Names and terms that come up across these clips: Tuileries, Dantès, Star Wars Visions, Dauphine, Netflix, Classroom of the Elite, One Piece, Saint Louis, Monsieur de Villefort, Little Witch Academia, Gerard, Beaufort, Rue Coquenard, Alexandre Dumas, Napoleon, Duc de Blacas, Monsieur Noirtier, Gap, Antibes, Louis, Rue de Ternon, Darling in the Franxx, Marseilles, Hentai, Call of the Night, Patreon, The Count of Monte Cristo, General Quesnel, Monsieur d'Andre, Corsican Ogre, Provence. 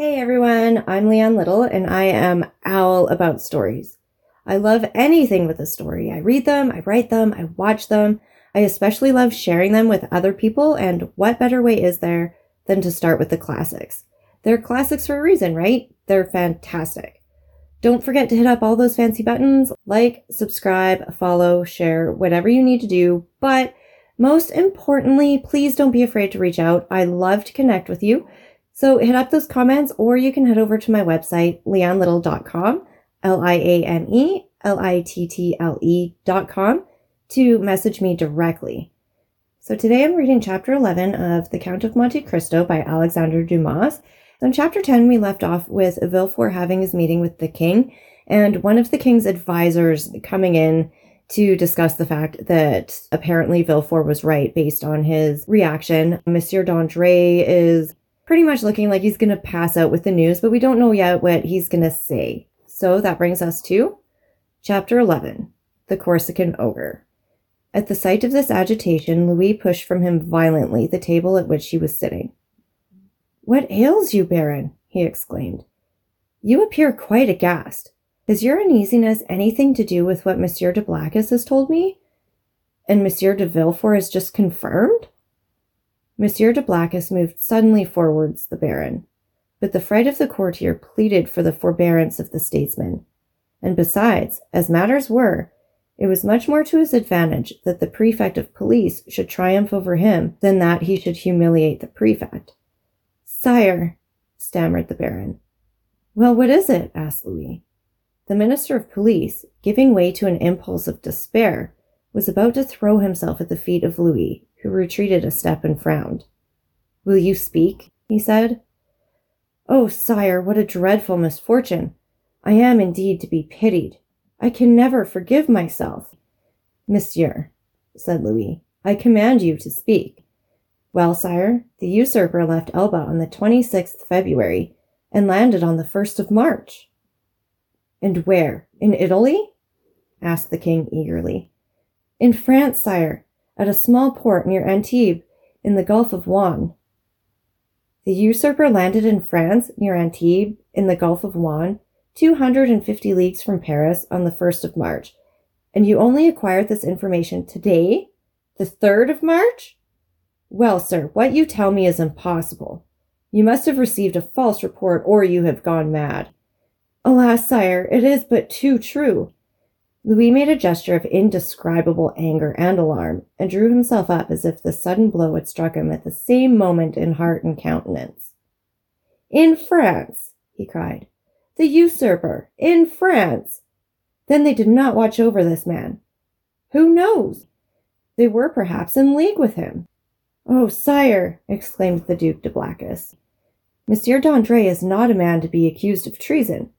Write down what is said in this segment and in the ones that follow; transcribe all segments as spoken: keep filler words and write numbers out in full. Hey everyone, I'm Leanne Little and I am all about stories. I love anything with a story. I read them, I write them, I watch them. I especially love sharing them with other people, and what better way is there than to start with the classics? They're classics for a reason, right? They're fantastic. Don't forget to hit up all those fancy buttons, like, subscribe, follow, share, whatever you need to do, but most importantly, please don't be afraid to reach out. I love to connect with you. So hit up those comments, or you can head over to my website, leanne little dot com, L I A N E L I T T L E dot com, to message me directly. So today I'm reading chapter eleven of The Count of Monte Cristo by Alexandre Dumas. So in chapter ten, we left off with Villefort having his meeting with the king, and one of the king's advisors coming in to discuss the fact that apparently Villefort was right based on his reaction. Monsieur d'Andre is pretty much looking like he's going to pass out with the news, but we don't know yet what he's going to say. So that brings us to Chapter eleven, The Corsican Ogre. At the sight of this agitation, Louis pushed from him violently the table at which he was sitting. "What ails you, Baron?" he exclaimed. "You appear quite aghast. Is your uneasiness anything to do with what Monsieur de Blacas has told me? And Monsieur de Villefort has just confirmed?" Monsieur de Blacas moved suddenly forwards the baron, but the fright of the courtier pleaded for the forbearance of the statesman, and besides, as matters were, it was much more to his advantage that the prefect of police should triumph over him than that he should humiliate the prefect. "Sire," stammered the baron. "Well, what is it?" asked Louis. The minister of police, giving way to an impulse of despair, was about to throw himself at the feet of Louis, who retreated a step and frowned. "Will you speak?" he said. "Oh, sire, what a dreadful misfortune! I am indeed to be pitied. I can never forgive myself." "Monsieur," said Louis, "I command you to speak." "Well, sire, the usurper left Elba on the twenty-sixth of February and landed on the first of March. "And where? In Italy?" asked the king eagerly. "In France, sire, at a small port near Antibes, in the Gulf of Juan." "The usurper landed in France, near Antibes, in the Gulf of Juan, two hundred fifty leagues from Paris, on the first of March. And you only acquired this information today? The third of March? Well, sir, what you tell me is impossible. You must have received a false report, or you have gone mad." "Alas, sire, it is but too true." Louis made a gesture of indescribable anger and alarm, and drew himself up as if the sudden blow had struck him at the same moment in heart and countenance. "In France!" he cried. "The usurper! In France! Then they did not watch over this man. Who knows? They were perhaps in league with him." "Oh, sire!" exclaimed the Duc de Blacas. "Monsieur d'Andre is not a man to be accused of treason."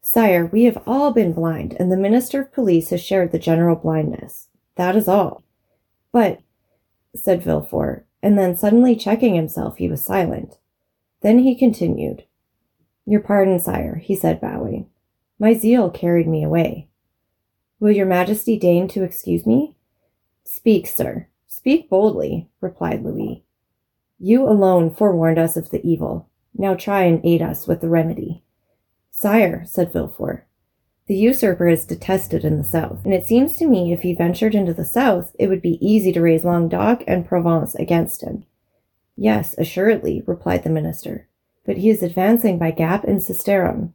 "Sire, we have all been blind, and the Minister of Police has shared the general blindness. That is all." "But," said Villefort, and then suddenly checking himself, he was silent. Then he continued. "Your pardon, sire," he said, bowing. "My zeal carried me away." "Will your majesty deign to excuse me?" "Speak, sir. Speak boldly," replied Louis. "You alone forewarned us of the evil. Now try and aid us with the remedy." "Sire," said Villefort, "the usurper is detested in the south, and it seems to me if he ventured into the south, it would be easy to raise Languedoc and Provence against him." "Yes, assuredly," replied the minister, "but he is advancing by Gap and Sisteron."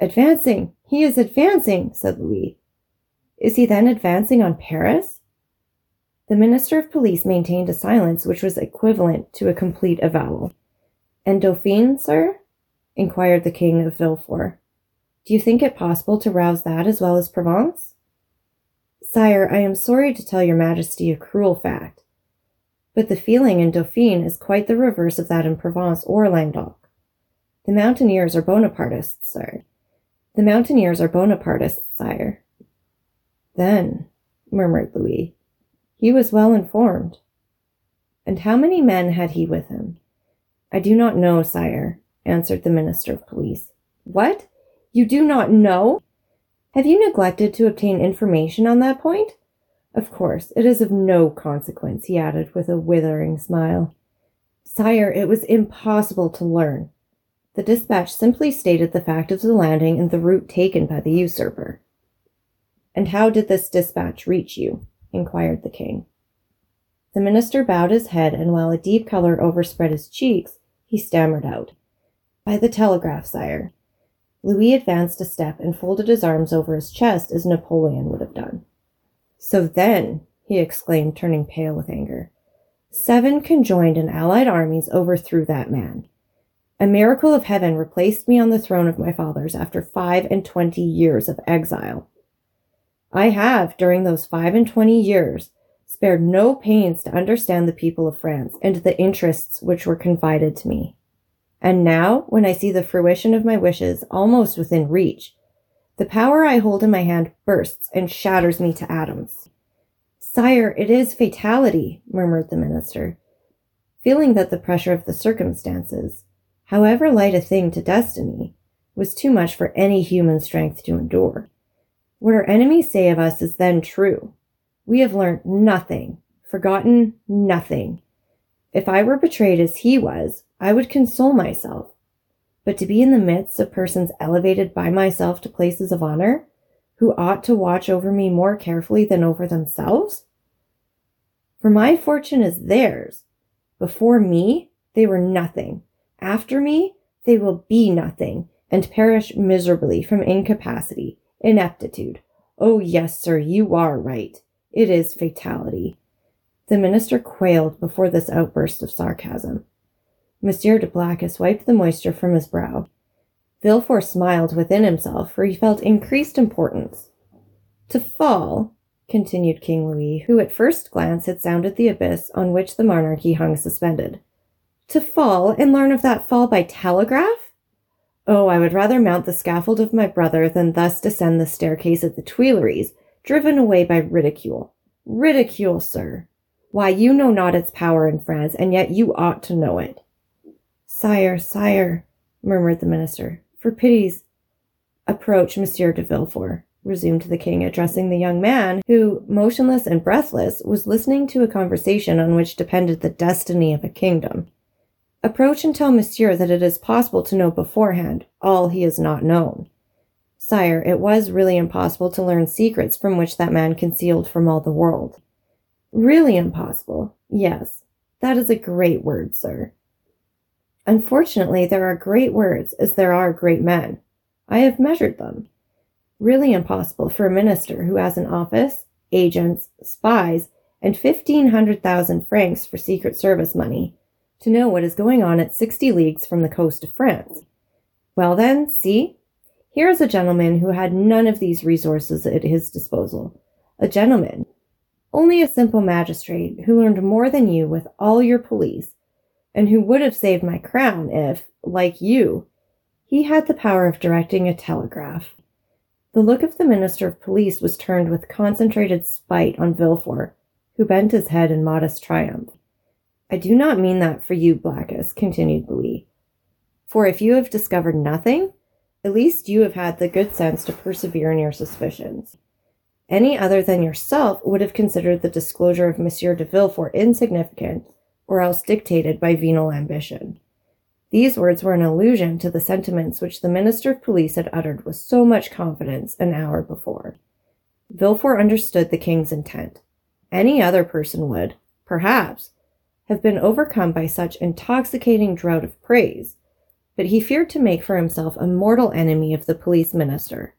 "Advancing! He is advancing!" said Louis. "Is he then advancing on Paris?" The minister of police maintained a silence which was equivalent to a complete avowal. "And Dauphine, sir?" inquired the king of Villefort. "Do you think it possible to rouse that as well as Provence?" "Sire, I am sorry to tell your majesty a cruel fact, but the feeling in Dauphine is quite the reverse of that in Provence or Languedoc. The mountaineers are Bonapartists, sire. The mountaineers are Bonapartists, sire." "Then," murmured Louis, "he was well informed." "And how many men had he with him?" "I do not know, sire," answered the minister of police. "What? You do not know? Have you neglected to obtain information on that point? Of course, it is of no consequence," he added with a withering smile. "Sire, it was impossible to learn. The dispatch simply stated the fact of the landing and the route taken by the usurper. "And how did this dispatch reach you?" inquired the king. The minister bowed his head, and while a deep color overspread his cheeks, he stammered out, "By the telegraph, sire." Louis advanced a step and folded his arms over his chest as Napoleon would have done. "So then," he exclaimed, turning pale with anger, "seven conjoined and allied armies overthrew that man. A miracle of heaven replaced me on the throne of my fathers after five and twenty years of exile. I have, during those five and twenty years, spared no pains to understand the people of France and the interests which were confided to me. And now, when I see the fruition of my wishes almost within reach, the power I hold in my hand bursts and shatters me to atoms." "Sire, it is fatality," murmured the minister, feeling that the pressure of the circumstances, however light a thing to destiny, was too much for any human strength to endure. "What our enemies say of us is then true. We have learnt nothing, forgotten nothing. If I were betrayed as he was, I would console myself. But to be in the midst of persons elevated by myself to places of honor, who ought to watch over me more carefully than over themselves? For my fortune is theirs. Before me, they were nothing. After me, they will be nothing, and perish miserably from incapacity, ineptitude. Oh, yes, sir, you are right. It is fatality." The minister quailed before this outburst of sarcasm. Monsieur de Blacas wiped the moisture from his brow. Villefort smiled within himself, for he felt increased importance. "To fall," continued King Louis, who at first glance had sounded the abyss on which the monarchy hung suspended, "to fall and learn of that fall by telegraph? Oh, I would rather mount the scaffold of my brother than thus descend the staircase at the Tuileries, driven away by ridicule. Ridicule, sir! Why, you know not its power in France, and yet you ought to know it." "Sire, sire," murmured the minister, "for pity's—" "Approach, Monsieur de Villefort," resumed the king, addressing the young man, who, motionless and breathless, was listening to a conversation on which depended the destiny of a kingdom. "Approach and tell Monsieur that it is possible to know beforehand all he has not known. Sire, it was really impossible to learn secrets from which that man concealed from all the world." "Really impossible? Yes, that is a great word, sir." "Unfortunately, there are great words as there are great men. I have measured them. Really impossible for a minister who has an office, agents, spies, and fifteen hundred thousand francs for secret service money to know what is going on at sixty leagues from the coast of France. Well then, see, here is a gentleman who had none of these resources at his disposal. A gentleman, only a simple magistrate, who learned more than you with all your police, and who would have saved my crown if, like you, he had the power of directing a telegraph." The look of the Minister of Police was turned with concentrated spite on Villefort, who bent his head in modest triumph. "I do not mean that for you, Blacas," continued Louis. "For if you have discovered nothing, at least you have had the good sense to persevere in your suspicions. Any other than yourself would have considered the disclosure of Monsieur de Villefort insignificant, or else dictated by venal ambition." These words were an allusion to the sentiments which the Minister of Police had uttered with so much confidence an hour before. Villefort understood the king's intent. Any other person would, perhaps, have been overcome by such intoxicating drought of praise, but he feared to make for himself a mortal enemy of the police minister,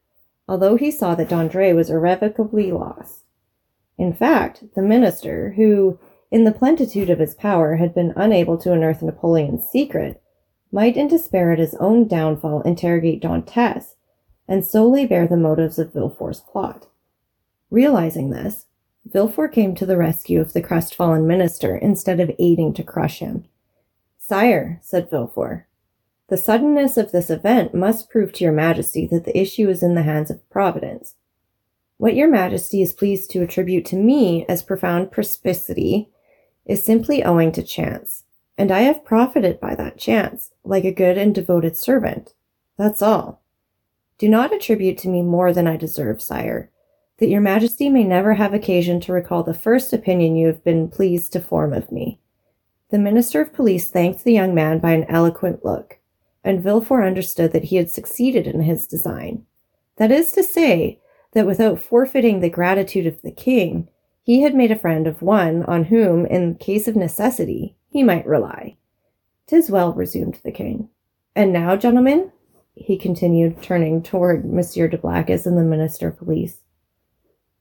although he saw that D'Andre was irrevocably lost. In fact, the minister, who, in the plenitude of his power, had been unable to unearth Napoleon's secret, might in despair at his own downfall interrogate Dantès, and solely bear the motives of Villefort's plot. Realizing this, Villefort came to the rescue of the crestfallen minister instead of aiding to crush him. "Sire," said Villefort, "the suddenness of this event must prove to your majesty that the issue is in the hands of Providence. What your majesty is pleased to attribute to me as profound perspicity is simply owing to chance, and I have profited by that chance, like a good and devoted servant. That's all. Do not attribute to me more than I deserve, sire, that your majesty may never have occasion to recall the first opinion you have been pleased to form of me." The Minister of Police thanked the young man by an eloquent look, and Villefort understood that he had succeeded in his design. That is to say, that without forfeiting the gratitude of the king, he had made a friend of one on whom, in case of necessity, he might rely. "'Tis well," resumed the king. "And now, gentlemen," he continued, turning toward Monsieur de Blacas and the Minister of Police,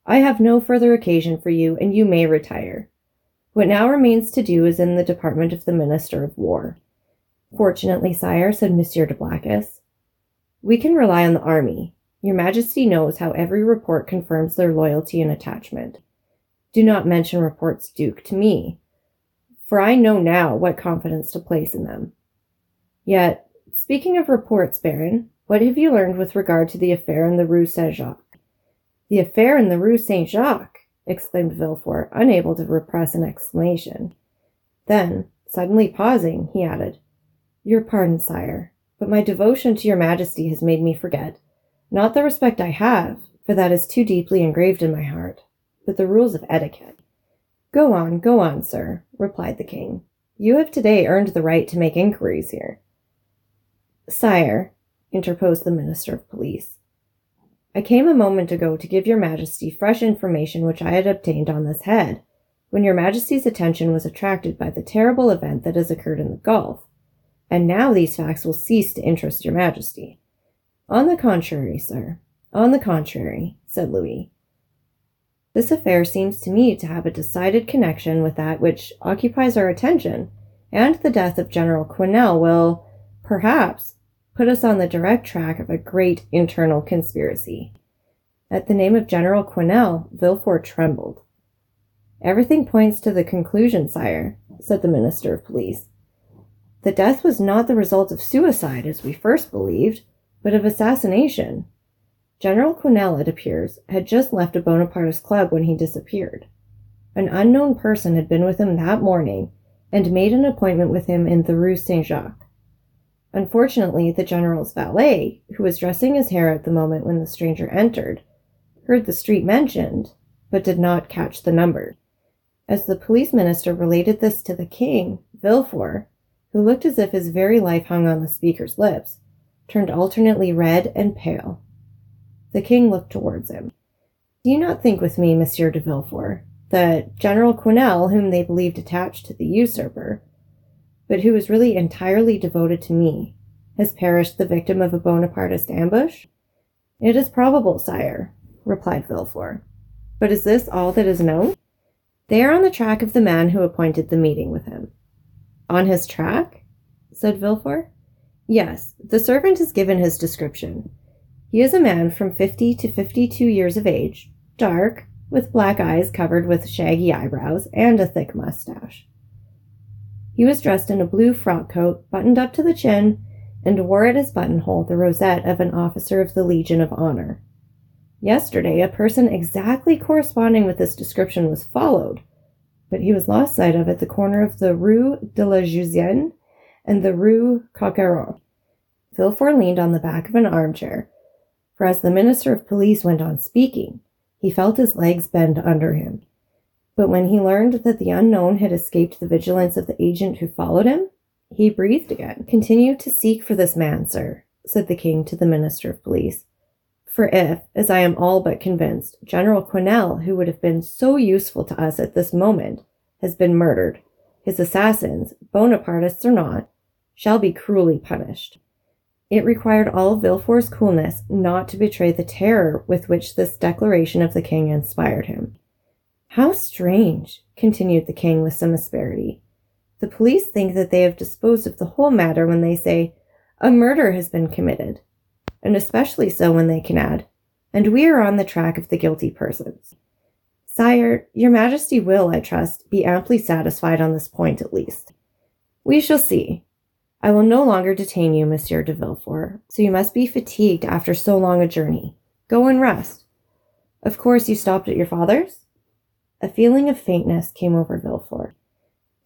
"I have no further occasion for you, and you may retire. What now remains to do is in the department of the Minister of War." "Fortunately, sire," said Monsieur de Blacas, "we can rely on the army. Your Majesty knows how every report confirms their loyalty and attachment. Do not mention reports, Duke, to me, for I know now what confidence to place in them. Yet, speaking of reports, Baron, what have you learned with regard to the affair in the Rue Saint-Jacques?" "The affair in the Rue Saint-Jacques!" exclaimed Villefort, unable to repress an exclamation. Then, suddenly pausing, he added, "Your pardon, sire, but my devotion to your Majesty has made me forget, not the respect I have, for that is too deeply engraved in my heart, but the rules of etiquette." "Go on, go on, sir," replied the king. "You have today earned the right to make inquiries here." "Sire," interposed the Minister of Police, "I came a moment ago to give your Majesty fresh information which I had obtained on this head, when your Majesty's attention was attracted by the terrible event that has occurred in the Gulf. And now these facts will cease to interest your Majesty." "On the contrary, sir, on the contrary," said Louis, "this affair seems to me to have a decided connection with that which occupies our attention, and the death of General Quesnel will, perhaps, put us on the direct track of a great internal conspiracy." At the name of General Quesnel, Villefort trembled. "Everything points to the conclusion, sire," said the Minister of Police. "The death was not the result of suicide, as we first believed, but of assassination. General Quesnel, it appears, had just left a Bonapartist club when he disappeared. An unknown person had been with him that morning and made an appointment with him in the Rue Saint-Jacques. Unfortunately, the general's valet, who was dressing his hair at the moment when the stranger entered, heard the street mentioned, but did not catch the number." As the police minister related this to the king, Villefort, who looked as if his very life hung on the speaker's lips, turned alternately red and pale. The king looked towards him. "Do you not think with me, Monsieur de Villefort, that General Quesnel, whom they believed attached to the usurper, but who was really entirely devoted to me, has perished the victim of a Bonapartist ambush?" "It is probable, sire," replied Villefort. "But is this all that is known?" "They are on the track of the man who appointed the meeting with him." "On his track?" said Villefort. "Yes, the servant has given his description. He is a man from fifty to fifty-two years of age, dark, with black eyes covered with shaggy eyebrows, and a thick mustache. He was dressed in a blue frock coat, buttoned up to the chin, and wore at his buttonhole the rosette of an officer of the Legion of Honor. Yesterday, a person exactly corresponding with this description was followed, but he was lost sight of at the corner of the Rue de la Jussienne and the Rue Coquenard." Villefort leaned on the back of an armchair, for as the Minister of Police went on speaking, he felt his legs bend under him. But when he learned that the unknown had escaped the vigilance of the agent who followed him, he breathed again. "Continue to seek for this man, sir," said the king to the Minister of Police, "for if, as I am all but convinced, General Quesnel, who would have been so useful to us at this moment, has been murdered, his assassins, Bonapartists or not, shall be cruelly punished." It required all Villefort's coolness not to betray the terror with which this declaration of the king inspired him. "How strange," continued the king with some asperity. "The police think that they have disposed of the whole matter when they say, 'A murder has been committed,' and especially so when they can add, 'and we are on the track of the guilty persons.' Sire, your Majesty will, I trust, be amply satisfied on this point at least." "We shall see. I will no longer detain you, Monsieur de Villefort, so you must be fatigued after so long a journey. Go and rest. Of course you stopped at your father's?" A feeling of faintness came over Villefort.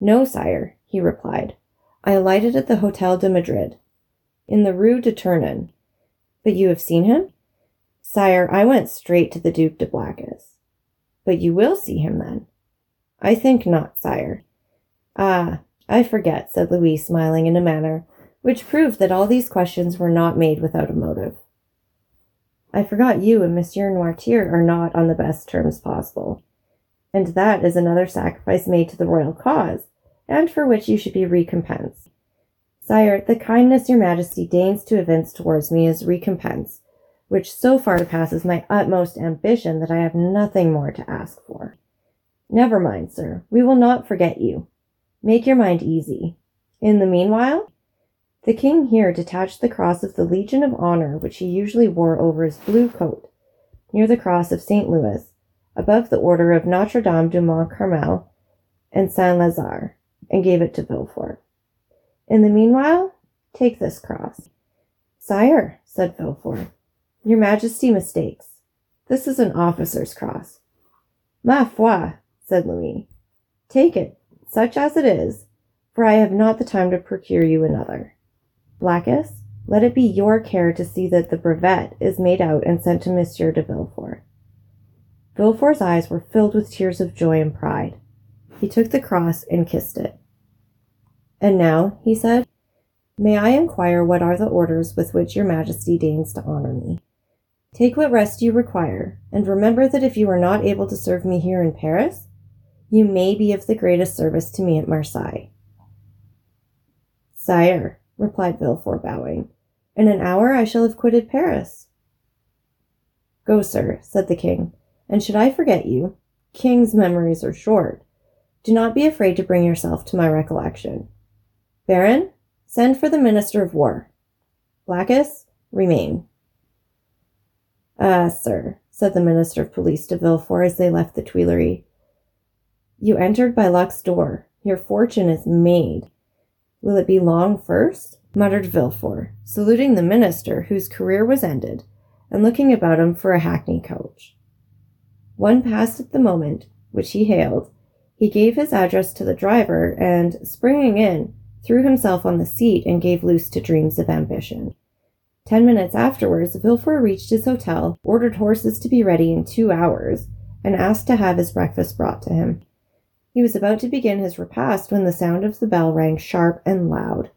"No, sire," he replied. "I alighted at the Hotel de Madrid, in the Rue de Ternon." "But you have seen him?" "Sire, I went straight to the Duc de Blacas." "But you will see him, then?" "I think not, sire." "Ah, I forget," said Louis, smiling in a manner which proved that all these questions were not made without a motive. I forgot you and Monsieur Noirtier are not on the best terms possible, and that is another sacrifice made to the royal cause, and for which you should be recompensed. Sire, the kindness your majesty deigns to evince towards me is recompense, which so far passes my utmost ambition that I have nothing more to ask for. Never mind, sir, we will not forget you. Make your mind easy. In the meanwhile, the king here detached the cross of the Legion of Honor, which he usually wore over his blue coat, near the cross of Saint Louis, above the order of Notre-Dame du Mont Carmel and Saint-Lazare, and gave it to Beaufort. In the meanwhile, take this cross. Sire, said Beaufort, your majesty mistakes. This is an officer's cross. Ma foi, said Louis. Take it, such as it is, for I have not the time to procure you another. Blacas, let it be your care to see that the brevet is made out and sent to Monsieur de Villefort. Villefort's eyes were filled with tears of joy and pride. He took the cross and kissed it. And now, he said, may I inquire what are the orders with which your majesty deigns to honor me? Take what rest you require, and remember that if you are not able to serve me here in Paris, you may be of the greatest service to me at Marseilles. Sire, replied Villefort, bowing, in an hour I shall have quitted Paris. Go, sir, said the king, and should I forget you, king's memories are short. Do not be afraid to bring yourself to my recollection. Baron, send for the Minister of War. Blacas, remain. Ah, sir, said the Minister of Police to Villefort as they left the Tuileries. You entered by luck's door. Your fortune is made. Will it be long first? Muttered Villefort, saluting the minister whose career was ended, and looking about him for a hackney coach. One passed at the moment, which he hailed. He gave his address to the driver, and, springing in, threw himself on the seat and gave loose to dreams of ambition. Ten minutes afterwards, Villefort reached his hotel, ordered horses to be ready in two hours, and asked to have his breakfast brought to him. He was about to begin his repast when the sound of the bell rang sharp and loud.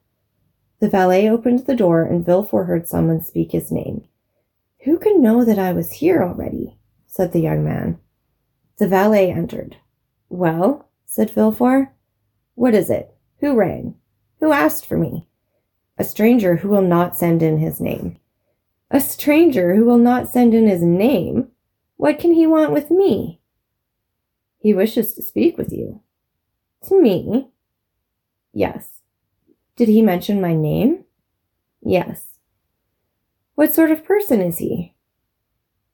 The valet opened the door, and Villefort heard someone speak his name. "Who can know that I was here already?" said the young man. The valet entered. "Well," said Villefort, "what is it? Who rang? Who asked for me?" "A stranger who will not send in his name." "A stranger who will not send in his name? What can he want with me?" "He wishes to speak with you." "To me?" "Yes." "Did he mention my name?" "Yes." "What sort of person is he?"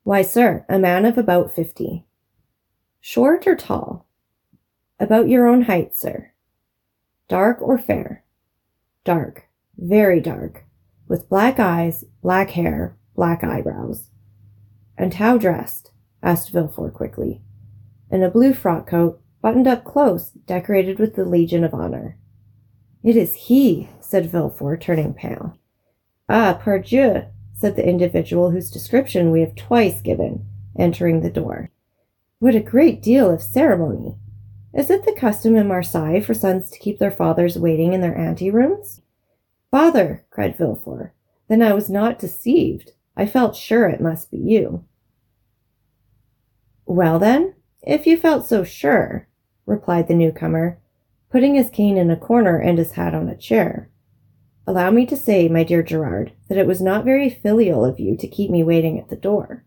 "Why, sir, a man of about fifty." "Short or tall?" "About your own height, sir." "Dark or fair?" "Dark. Very dark, with black eyes, black hair, black eyebrows." "And how dressed?" asked Villefort quickly. "In a blue frock coat, buttoned up close, decorated with the Legion of Honor." "It is he," said Villefort, turning pale. "Ah, pardieu," said the individual whose description we have twice given, entering the door. "What a great deal of ceremony! Is it the custom in Marseilles for sons to keep their fathers waiting in their anterooms?" "Father," cried Villefort, "then I was not deceived. I felt sure it must be you." "Well, then, if you felt so sure," replied the newcomer, putting his cane in a corner and his hat on a chair, "allow me to say, my dear Gerard, that it was not very filial of you to keep me waiting at the door."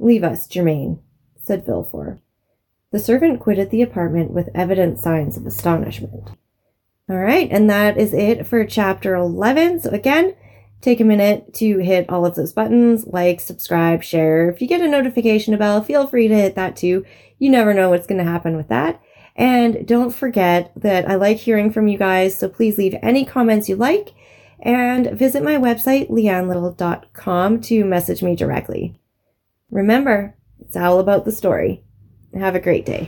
"Leave us, Germain," said Villefort. The servant quitted the apartment with evident signs of astonishment. All right, and that is it for chapter eleven. So again, take a minute to hit all of those buttons, like, subscribe, share. If you get a notification bell, feel free to hit that too. You never know what's going to happen with that. And don't forget that I like hearing from you guys, so please leave any comments you like, and visit my website, leanne little dot com, to message me directly. Remember, it's all about the story. Have a great day.